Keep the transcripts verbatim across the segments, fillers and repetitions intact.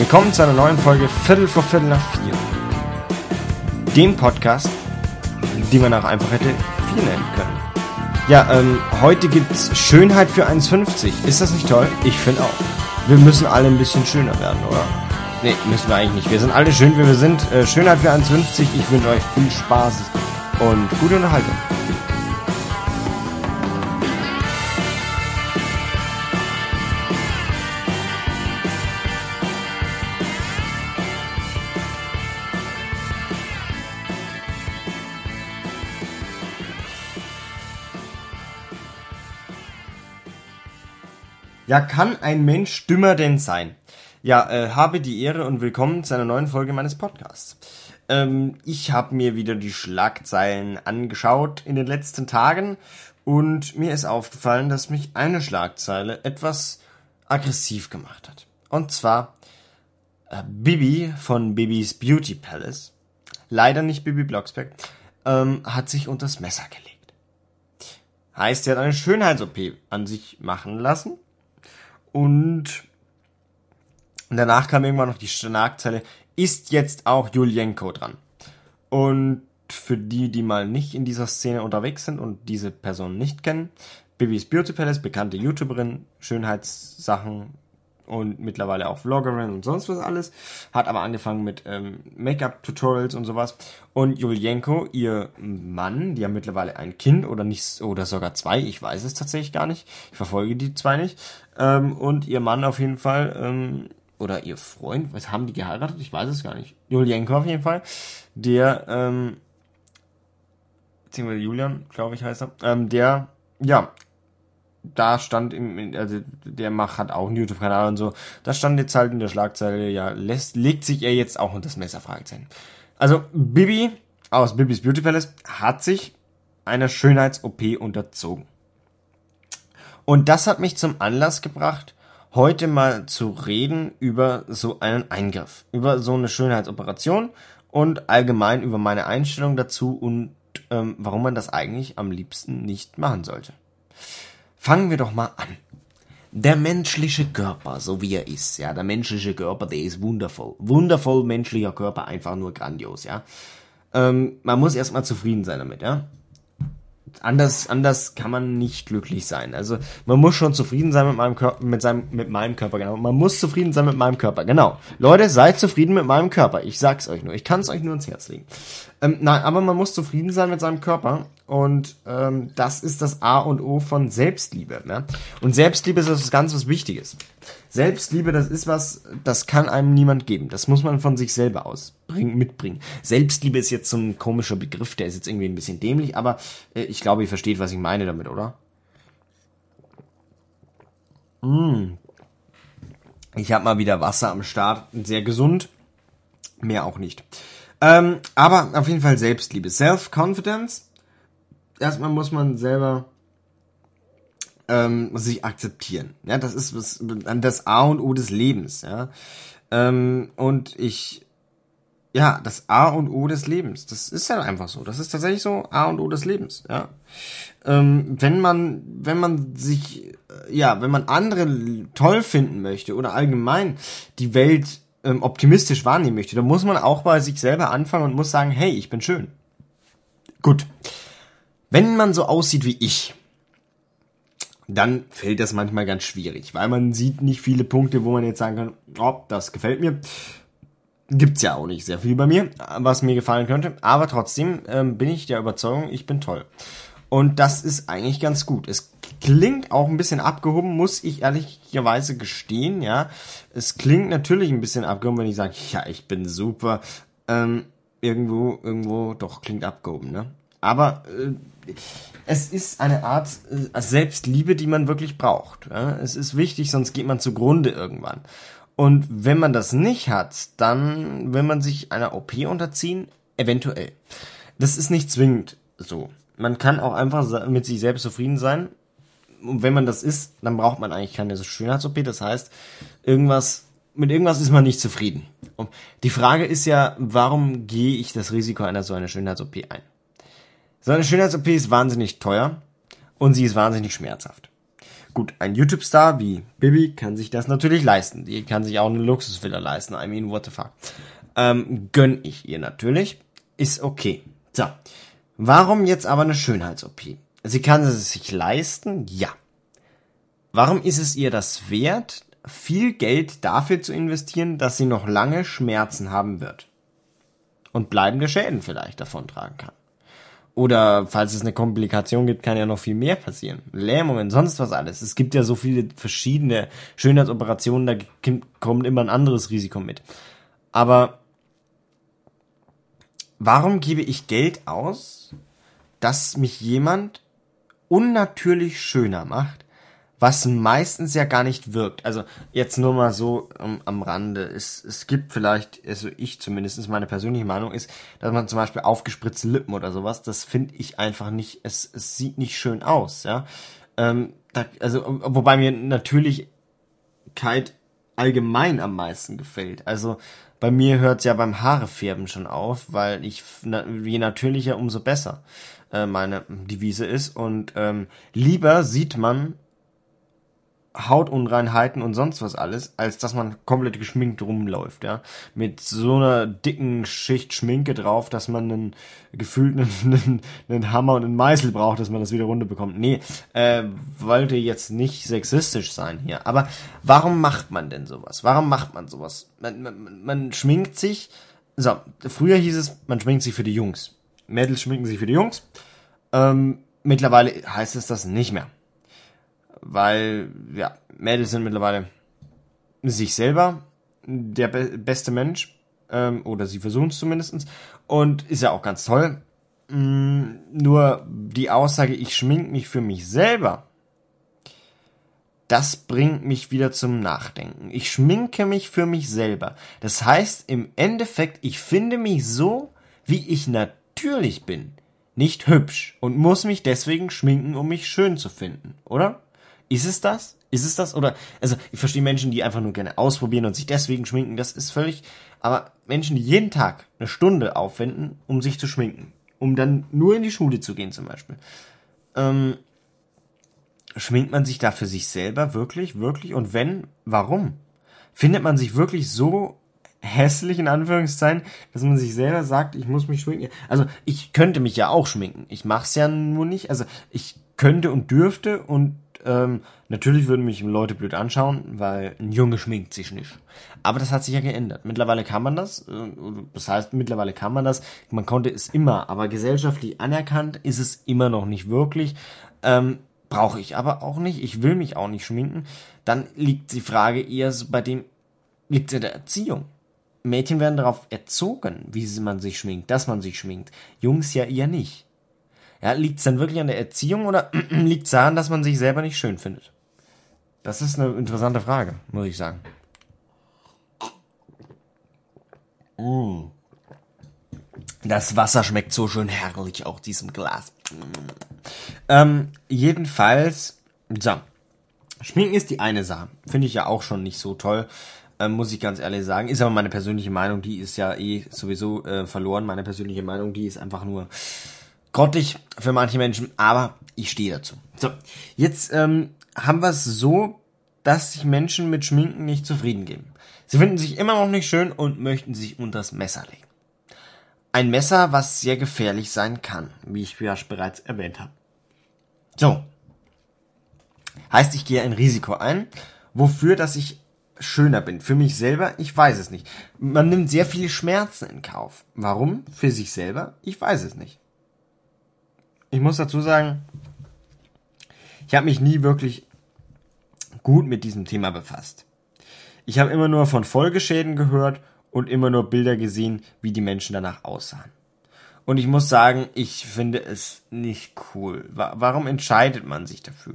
Willkommen zu einer neuen Folge Viertel vor Viertel nach vier. Dem Podcast, den man auch einfach hätte vier nennen können. Ja, ähm, heute gibt's Schönheit für eins fünfzig. Ist das nicht toll? Ich finde auch. Wir müssen alle ein bisschen schöner werden, oder? Nee, müssen wir eigentlich nicht. Wir sind alle schön, wie wir sind. Äh, Schönheit für eins fünfzig. Ich wünsche euch viel Spaß und gute Unterhaltung. Ja, kann ein Mensch dümmer denn sein? Ja, äh, habe die Ehre und willkommen zu einer neuen Folge meines Podcasts. Ähm, ich habe mir wieder die Schlagzeilen angeschaut in den letzten Tagen und mir ist aufgefallen, dass mich eine Schlagzeile etwas aggressiv gemacht hat. Und zwar äh, Bibi von Bibis Beauty Palace, leider nicht Bibi Blocksberg, ähm, hat sich unters Messer gelegt. Heißt, sie hat eine Schönheits-O P an sich machen lassen. Und danach kam irgendwann noch die Schlagzeile, ist jetzt auch Julienco dran. Und für die, die mal nicht in dieser Szene unterwegs sind und diese Person nicht kennen, Bibis Beauty Palace, bekannte YouTuberin, Schönheitssachen und mittlerweile auch Vloggerin und sonst was alles, hat aber angefangen mit ähm, Make-up-Tutorials und sowas. Und Julienco, ihr Mann, die haben mittlerweile ein Kind oder nicht oder sogar zwei, ich weiß es tatsächlich gar nicht, ich verfolge die zwei nicht. Ähm, und ihr Mann auf jeden Fall, ähm, oder ihr Freund, was haben die geheiratet? Ich weiß es gar nicht. Julienco auf jeden Fall, der, ähm, beziehungsweise Julian, glaube ich, heißt er, ähm, der, ja, da stand, im, also der Mach hat auch einen YouTube-Kanal und so, da stand jetzt halt in der Schlagzeile, ja, lässt, legt sich er jetzt auch unter das Messer, Fragezeichen. Also, Bibi aus Bibis Beauty Palace hat sich einer Schönheits-O P unterzogen. Und das hat mich zum Anlass gebracht, heute mal zu reden über so einen Eingriff, über so eine Schönheitsoperation und allgemein über meine Einstellung dazu und ähm, warum man das eigentlich am liebsten nicht machen sollte. Fangen wir doch mal an. Der menschliche Körper, so wie er ist, ja, der menschliche Körper, der ist wundervoll. Wundervoll menschlicher Körper, einfach nur grandios, ja. Ähm, man muss erstmal zufrieden sein damit, ja. Anders, anders kann man nicht glücklich sein. Also, man muss schon zufrieden sein mit meinem Körper, mit seinem, mit meinem Körper, genau. Man muss zufrieden sein mit meinem Körper, genau. Leute, seid zufrieden mit meinem Körper. Ich sag's euch nur. Ich kann's euch nur ans Herz legen. Ähm, nein, aber man muss zufrieden sein mit seinem Körper. Und, ähm, das ist das A und O von Selbstliebe, ne? Und Selbstliebe ist was ganz was Wichtiges. Selbstliebe, das ist was, das kann einem niemand geben. Das muss man von sich selber aus bringen, mitbringen. Selbstliebe ist jetzt so ein komischer Begriff, der ist jetzt irgendwie ein bisschen dämlich, aber äh, ich glaube, ihr versteht, was ich meine damit, oder? Mm. Ich habe mal wieder Wasser am Start, sehr gesund, mehr auch nicht. Ähm, aber auf jeden Fall Selbstliebe. Self-Confidence, erstmal muss man selber Ähm, sich akzeptieren. Ja, das ist was, das A und O des Lebens. Ja, ähm, und ich, ja, das A und O des Lebens. Das ist ja halt einfach so. Das ist tatsächlich so A und O des Lebens. Ja, ähm, wenn man, wenn man sich, ja, wenn man andere toll finden möchte oder allgemein die Welt ähm, optimistisch wahrnehmen möchte, dann muss man auch bei sich selber anfangen und muss sagen, hey, ich bin schön. Gut. Wenn man so aussieht wie ich, dann fällt das manchmal ganz schwierig, weil man sieht nicht viele Punkte, wo man jetzt sagen kann, oh, das gefällt mir. Gibt's ja auch nicht sehr viel bei mir, was mir gefallen könnte, aber trotzdem ähm, bin ich der Überzeugung, ich bin toll. Und das ist eigentlich ganz gut. Es klingt auch ein bisschen abgehoben, muss ich ehrlicherweise gestehen, ja. Es klingt natürlich ein bisschen abgehoben, wenn ich sage, ja, ich bin super. Ähm, irgendwo, irgendwo, doch, klingt abgehoben, ne? Aber äh, es ist eine Art äh, Selbstliebe, die man wirklich braucht. Ja? Es ist wichtig, sonst geht man zugrunde irgendwann. Und wenn man das nicht hat, dann will man sich einer O P unterziehen, eventuell. Das ist nicht zwingend so. Man kann auch einfach mit sich selbst zufrieden sein. Und wenn man das ist, dann braucht man eigentlich keine Schönheits-O P. Das heißt, irgendwas... mit irgendwas ist man nicht zufrieden. Und die Frage ist ja, warum gehe ich das Risiko einer so einer Schönheits-O P ein? So eine Schönheits-O P ist wahnsinnig teuer und sie ist wahnsinnig schmerzhaft. Gut, ein YouTube-Star wie Bibi kann sich das natürlich leisten. Die kann sich auch eine Luxusvilla leisten. I mean, what the fuck. Ähm, gönn ich ihr natürlich. Ist okay. So. Warum jetzt aber eine Schönheits-O P? Sie kann es sich leisten? Ja. Warum ist es ihr das wert, viel Geld dafür zu investieren, dass sie noch lange Schmerzen haben wird? Und bleibende Schäden vielleicht davontragen kann. Oder, falls es eine Komplikation gibt, kann ja noch viel mehr passieren. Lähmungen, sonst was alles. Es gibt ja so viele verschiedene Schönheitsoperationen, da kommt immer ein anderes Risiko mit. Aber warum gebe ich Geld aus, dass mich jemand unnatürlich schöner macht, was meistens ja gar nicht wirkt? Also jetzt nur mal so um, am Rande. Es, es gibt vielleicht, also ich zumindest, meine persönliche Meinung ist, dass man zum Beispiel aufgespritzte Lippen oder sowas, das finde ich einfach nicht, es, es sieht nicht schön aus, ja. Ähm, da, also wobei mir Natürlichkeit allgemein am meisten gefällt. Also bei mir hört es ja beim Haarefärben schon auf, weil ich, na, je natürlicher, umso besser äh, meine Devise ist. Und ähm, lieber sieht man Hautunreinheiten und sonst was alles, als dass man komplett geschminkt rumläuft, ja. Mit so einer dicken Schicht Schminke drauf, dass man einen, gefühlt einen, einen Hammer und einen Meißel braucht, dass man das wieder runterbekommt. Nee, äh, wollte jetzt nicht sexistisch sein hier. Aber warum macht man denn sowas? Warum macht man sowas? Man, man, man schminkt sich, so, früher hieß es, man schminkt sich für die Jungs. Mädels schminken sich für die Jungs. Ähm, mittlerweile heißt es das nicht mehr. Weil, ja, Mädels sind mittlerweile sich selber der be- beste Mensch. Ähm, oder sie versuchen es zumindest. Und ist ja auch ganz toll. Mm, nur die Aussage, ich schminke mich für mich selber, das bringt mich wieder zum Nachdenken. Ich schminke mich für mich selber. Das heißt, im Endeffekt, ich finde mich so, wie ich natürlich bin. Nicht hübsch. Und muss mich deswegen schminken, um mich schön zu finden. Oder? Ist es das? Ist es das? Oder, also, ich verstehe Menschen, die einfach nur gerne ausprobieren und sich deswegen schminken, das ist völlig, aber Menschen, die jeden Tag eine Stunde aufwenden, um sich zu schminken, um dann nur in die Schule zu gehen zum Beispiel, ähm, schminkt man sich da für sich selber wirklich, wirklich? Und wenn, warum? Findet man sich wirklich so hässlich, in Anführungszeichen, dass man sich selber sagt, ich muss mich schminken? Also, ich könnte mich ja auch schminken. Ich mach's ja nur nicht. Also, ich könnte und dürfte und Ähm, natürlich würden mich Leute blöd anschauen, weil ein Junge schminkt sich nicht. Aber das hat sich ja geändert. Mittlerweile kann man das. Äh, das heißt, mittlerweile kann man das. Man konnte es immer, aber gesellschaftlich anerkannt ist es immer noch nicht wirklich. Ähm, brauche ich aber auch nicht. Ich will mich auch nicht schminken. Dann liegt die Frage eher so bei dem, liegt in der Erziehung. Mädchen werden darauf erzogen, wie man sich schminkt, dass man sich schminkt. Jungs ja eher nicht. Ja, liegt's dann wirklich an der Erziehung oder liegt's daran, dass man sich selber nicht schön findet? Das ist eine interessante Frage, muss ich sagen. Mm. Das Wasser schmeckt so schön herrlich aus diesem Glas. Ähm, jedenfalls, so. Schminken ist die eine Sache. Finde ich ja auch schon nicht so toll. Muss ich ganz ehrlich sagen, ist aber meine persönliche Meinung, die ist ja eh sowieso äh, verloren. Meine persönliche Meinung, die ist einfach nur grottig für manche Menschen, aber ich stehe dazu. So, jetzt ähm, haben wir es so, dass sich Menschen mit Schminken nicht zufrieden geben. Sie finden sich immer noch nicht schön und möchten sich unters Messer legen. Ein Messer, was sehr gefährlich sein kann, wie ich ja bereits erwähnt habe. So, heißt, ich gehe ein Risiko ein, wofür, dass ich schöner bin. Für mich selber, ich weiß es nicht. Man nimmt sehr viele Schmerzen in Kauf. Warum? Für sich selber? Ich weiß es nicht. Ich muss dazu sagen, ich habe mich nie wirklich gut mit diesem Thema befasst. Ich habe immer nur von Folgeschäden gehört und immer nur Bilder gesehen, wie die Menschen danach aussahen. Und ich muss sagen, ich finde es nicht cool. Warum entscheidet man sich dafür?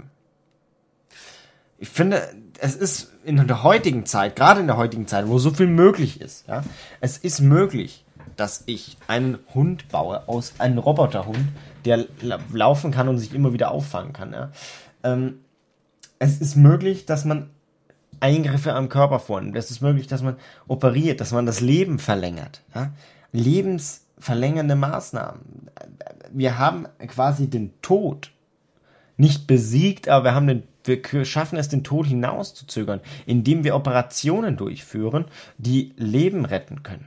Ich finde, es ist in der heutigen Zeit, gerade in der heutigen Zeit, wo so viel möglich ist, ja, es ist möglich, dass ich einen Hund baue, aus einem Roboterhund, der laufen kann und sich immer wieder auffangen kann, ja. Ähm, es ist möglich, dass man Eingriffe am Körper vornimmt. Es ist möglich, dass man operiert, dass man das Leben verlängert, ja. Lebensverlängernde Maßnahmen. Wir haben quasi den Tod nicht besiegt, aber wir haben den Wir schaffen es, den Tod hinauszuzögern, indem wir Operationen durchführen, die Leben retten können.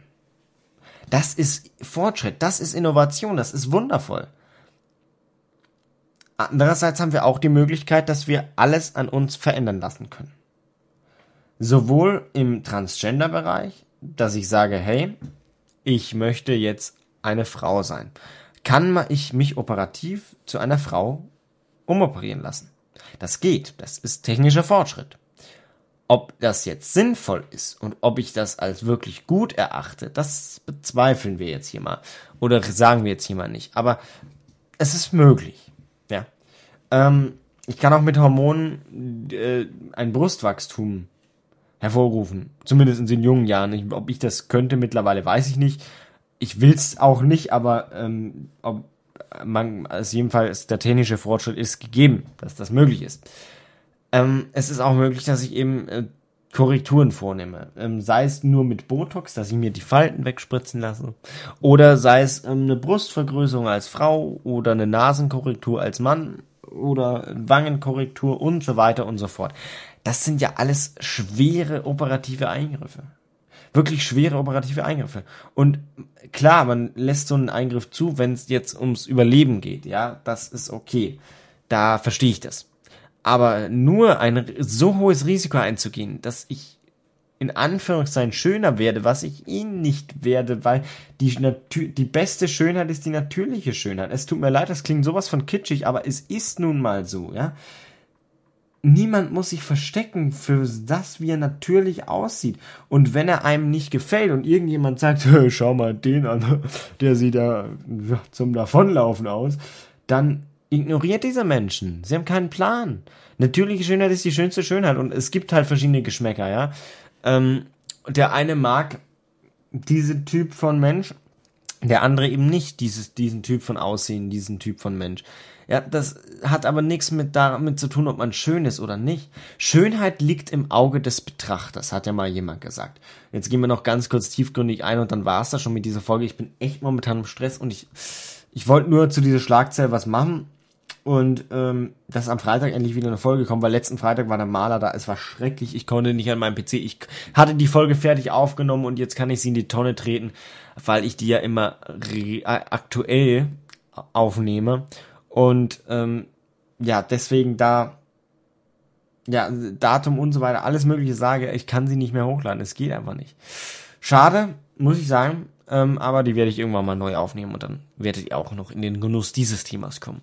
Das ist Fortschritt, das ist Innovation, das ist wundervoll. Andererseits haben wir auch die Möglichkeit, dass wir alles an uns verändern lassen können. Sowohl im Transgender-Bereich, dass ich sage, hey, ich möchte jetzt eine Frau sein. Kann ich mich operativ zu einer Frau umoperieren lassen? Das geht, das ist technischer Fortschritt. Ob das jetzt sinnvoll ist und ob ich das als wirklich gut erachte, das bezweifeln wir jetzt hier mal. Oder sagen wir jetzt hier mal nicht. Aber es ist möglich. Ja. Ähm, ich kann auch mit Hormonen äh, ein Brustwachstum hervorrufen. Zumindest in den jungen Jahren. Ich, ob ich das könnte mittlerweile, weiß ich nicht. Ich will's auch nicht, aber ähm, ob man, also jedenfalls der technische Fortschritt ist gegeben, dass das möglich ist. Ähm, es ist auch möglich, dass ich eben äh, Korrekturen vornehme. Ähm, sei es nur mit Botox, dass ich mir die Falten wegspritzen lasse. Oder sei es ähm, eine Brustvergrößerung als Frau oder eine Nasenkorrektur als Mann oder Wangenkorrektur und so weiter und so fort. Das sind ja alles schwere operative Eingriffe. Wirklich schwere operative Eingriffe. Und klar, man lässt so einen Eingriff zu, wenn es jetzt ums Überleben geht. Ja, das ist okay. Da verstehe ich das. Aber nur ein so hohes Risiko einzugehen, dass ich in Anführungszeichen schöner werde, was ich eh nicht werde, weil die, natü- die beste Schönheit ist die natürliche Schönheit. Es tut mir leid, das klingt sowas von kitschig, aber es ist nun mal so, ja. Niemand muss sich verstecken für das, wie er natürlich aussieht. Und wenn er einem nicht gefällt und irgendjemand sagt, schau mal den an, der sieht ja zum Davonlaufen aus, dann ignoriert diese Menschen. Sie haben keinen Plan. Natürliche Schönheit ist die schönste Schönheit und es gibt halt verschiedene Geschmäcker, ja. Ähm, der eine mag diesen Typ von Mensch, der andere eben nicht dieses, diesen Typ von Aussehen, diesen Typ von Mensch. Ja, das hat aber nichts mit damit zu tun, ob man schön ist oder nicht. Schönheit liegt im Auge des Betrachters, hat ja mal jemand gesagt. Jetzt gehen wir noch ganz kurz tiefgründig ein und dann war's das schon mit dieser Folge. Ich bin echt momentan im Stress und ich, ich wollte nur zu dieser Schlagzeile was machen und ähm, dass am Freitag endlich wieder eine Folge kommt, weil letzten Freitag war der Maler da. Es war schrecklich, ich konnte nicht an meinem P C. Ich hatte die Folge fertig aufgenommen und jetzt kann ich sie in die Tonne treten, weil ich die ja immer re- aktuell aufnehme. Und ähm, ja, deswegen da, ja, Datum und so weiter, alles mögliche sage, ich kann sie nicht mehr hochladen, es geht einfach nicht. Schade, muss ich sagen, ähm, aber die werde ich irgendwann mal neu aufnehmen und dann werdet ihr auch noch in den Genuss dieses Themas kommen.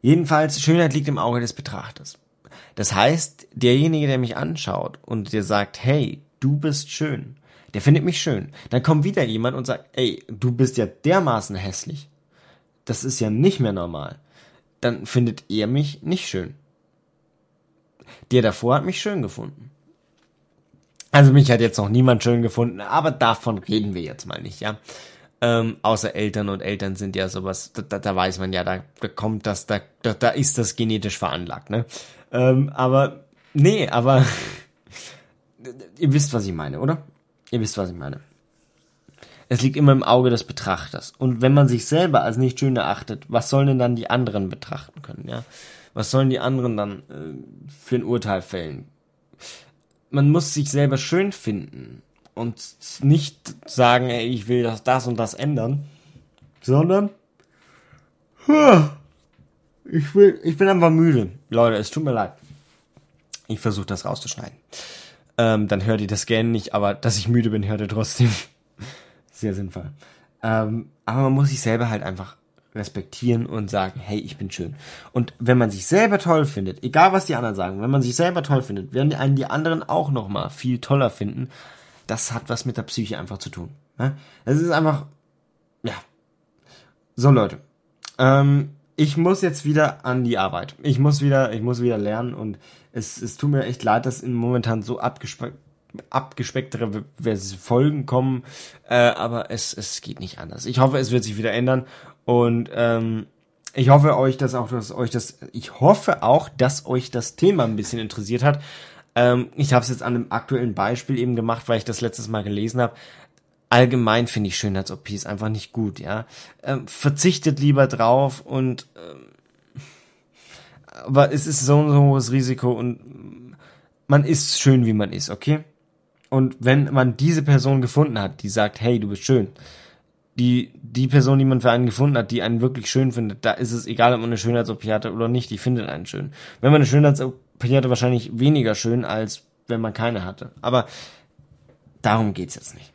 Jedenfalls, Schönheit liegt im Auge des Betrachters. Das heißt, derjenige, der mich anschaut und der sagt, hey, du bist schön, der findet mich schön. Dann kommt wieder jemand und sagt, ey, du bist ja dermaßen hässlich. Das ist ja nicht mehr normal. Dann findet er mich nicht schön. Der davor hat mich schön gefunden. Also mich hat jetzt noch niemand schön gefunden, aber davon reden wir jetzt mal nicht, ja. Ähm, außer Eltern und Eltern sind ja sowas, da, da, da weiß man ja, da, da kommt das, da, da, da ist das genetisch veranlagt, ne. Ähm, aber, nee, aber, ihr wisst, was ich meine, oder? Ihr wisst, was ich meine. Es liegt immer im Auge des Betrachters. Und wenn man sich selber als nicht schön erachtet, was sollen denn dann die anderen betrachten können, ja? Was sollen die anderen dann äh, für ein Urteil fällen? Man muss sich selber schön finden und nicht sagen, ey, ich will das, das und das ändern, sondern ich will, ich bin einfach müde. Leute, es tut mir leid. Ich versuche das rauszuschneiden. Ähm, dann hört ihr das gerne nicht, aber dass ich müde bin, hört ihr trotzdem. Sehr sinnvoll. Ähm, aber man muss sich selber halt einfach respektieren und sagen, hey, ich bin schön. Und wenn man sich selber toll findet, egal was die anderen sagen, wenn man sich selber toll findet, werden einen die anderen auch nochmal viel toller finden. Das hat was mit der Psyche einfach zu tun. Ne? Das ist einfach, ja. So, Leute. Ähm, ich muss jetzt wieder an die Arbeit. Ich muss wieder, ich muss wieder lernen und es, es tut mir echt leid, dass in momentan so abgespeckt abgespecktere Folgen kommen, äh, aber es, es geht nicht anders. Ich hoffe, es wird sich wieder ändern und ähm, ich hoffe euch, dass auch dass euch das, ich hoffe auch, dass euch das Thema ein bisschen interessiert hat. Ähm, ich habe es jetzt an einem aktuellen Beispiel eben gemacht, weil ich das letztes Mal gelesen habe. Allgemein finde ich Schönheits-O Ps einfach nicht gut, ja. Ähm, verzichtet lieber drauf und ähm, aber es ist so ein hohes Risiko und man ist schön, wie man ist, okay? Und wenn man diese Person gefunden hat, die sagt, hey, du bist schön, die die Person, die man für einen gefunden hat, die einen wirklich schön findet, da ist es egal, ob man eine Schönheits-O P hatte oder nicht, die findet einen schön. Wenn man eine Schönheits-O P hatte, wahrscheinlich weniger schön, als wenn man keine hatte. Aber darum geht's jetzt nicht.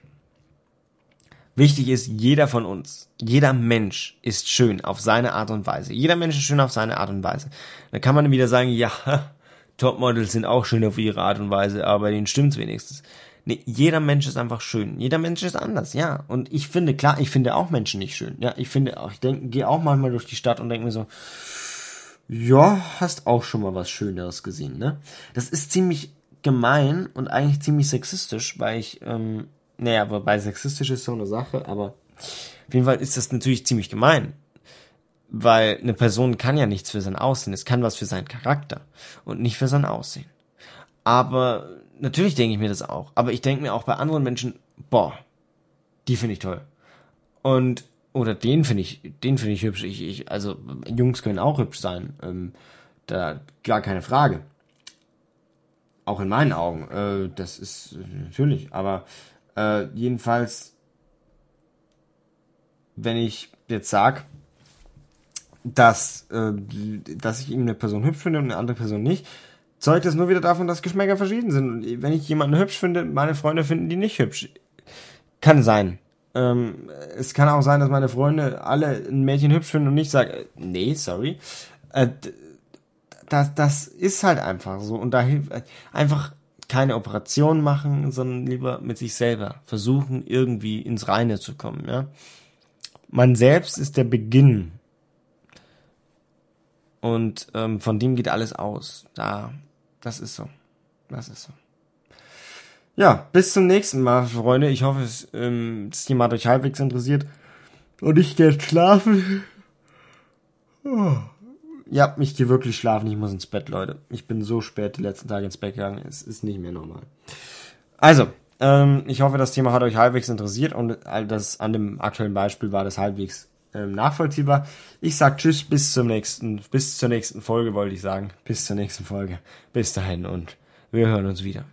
Wichtig ist, jeder von uns, jeder Mensch ist schön auf seine Art und Weise. Jeder Mensch ist schön auf seine Art und Weise. Da kann man wieder sagen, ja, Topmodels sind auch schön auf ihre Art und Weise, aber bei denen stimmt's wenigstens. Nee, jeder Mensch ist einfach schön. Jeder Mensch ist anders, ja. Und ich finde, klar, ich finde auch Menschen nicht schön. Ja, ich finde auch, ich denke, gehe auch manchmal durch die Stadt und denke mir so, ja, hast auch schon mal was Schöneres gesehen, ne? Das ist ziemlich gemein und eigentlich ziemlich sexistisch, weil ich, ähm, naja, wobei sexistisch ist so eine Sache, aber auf jeden Fall ist das natürlich ziemlich gemein. Weil eine Person kann ja nichts für sein Aussehen, es kann was für seinen Charakter und nicht für sein Aussehen. Aber natürlich denke ich mir das auch, aber ich denke mir auch bei anderen Menschen, boah, die finde ich toll. Und, oder den finde ich, den finde ich hübsch. Ich, ich, also Jungs können auch hübsch sein, ähm, da gar keine Frage. Auch in meinen Augen, äh, das ist natürlich, aber äh, jedenfalls, wenn ich jetzt sag, dass äh, dass ich eben eine Person hübsch finde und eine andere Person nicht, zeugt es nur wieder davon, dass Geschmäcker verschieden sind. Und wenn ich jemanden hübsch finde, meine Freunde finden die nicht hübsch. Kann sein. Ähm, es kann auch sein, dass meine Freunde alle ein Mädchen hübsch finden und ich sage, äh, nee, sorry. Äh, das, das ist halt einfach so. Und da hilft einfach keine Operation machen, sondern lieber mit sich selber versuchen, irgendwie ins Reine zu kommen. Ja? Man selbst ist der Beginn. Und ähm, von dem geht alles aus. Da, das ist so. Das ist so. Ja, bis zum nächsten Mal, Freunde. Ich hoffe, es, ähm, das Thema hat euch halbwegs interessiert. Und ich gehe jetzt schlafen. Oh. Ja, ich gehe wirklich schlafen. Ich muss ins Bett, Leute. Ich bin so spät die letzten Tage ins Bett gegangen. Es ist nicht mehr normal. Also, ähm, ich hoffe, das Thema hat euch halbwegs interessiert. Und das an dem aktuellen Beispiel war das halbwegs nachvollziehbar. Ich sag tschüss, bis zum nächsten, bis zur nächsten Folge wollte ich sagen. Bis zur nächsten Folge. Bis dahin und wir hören uns wieder.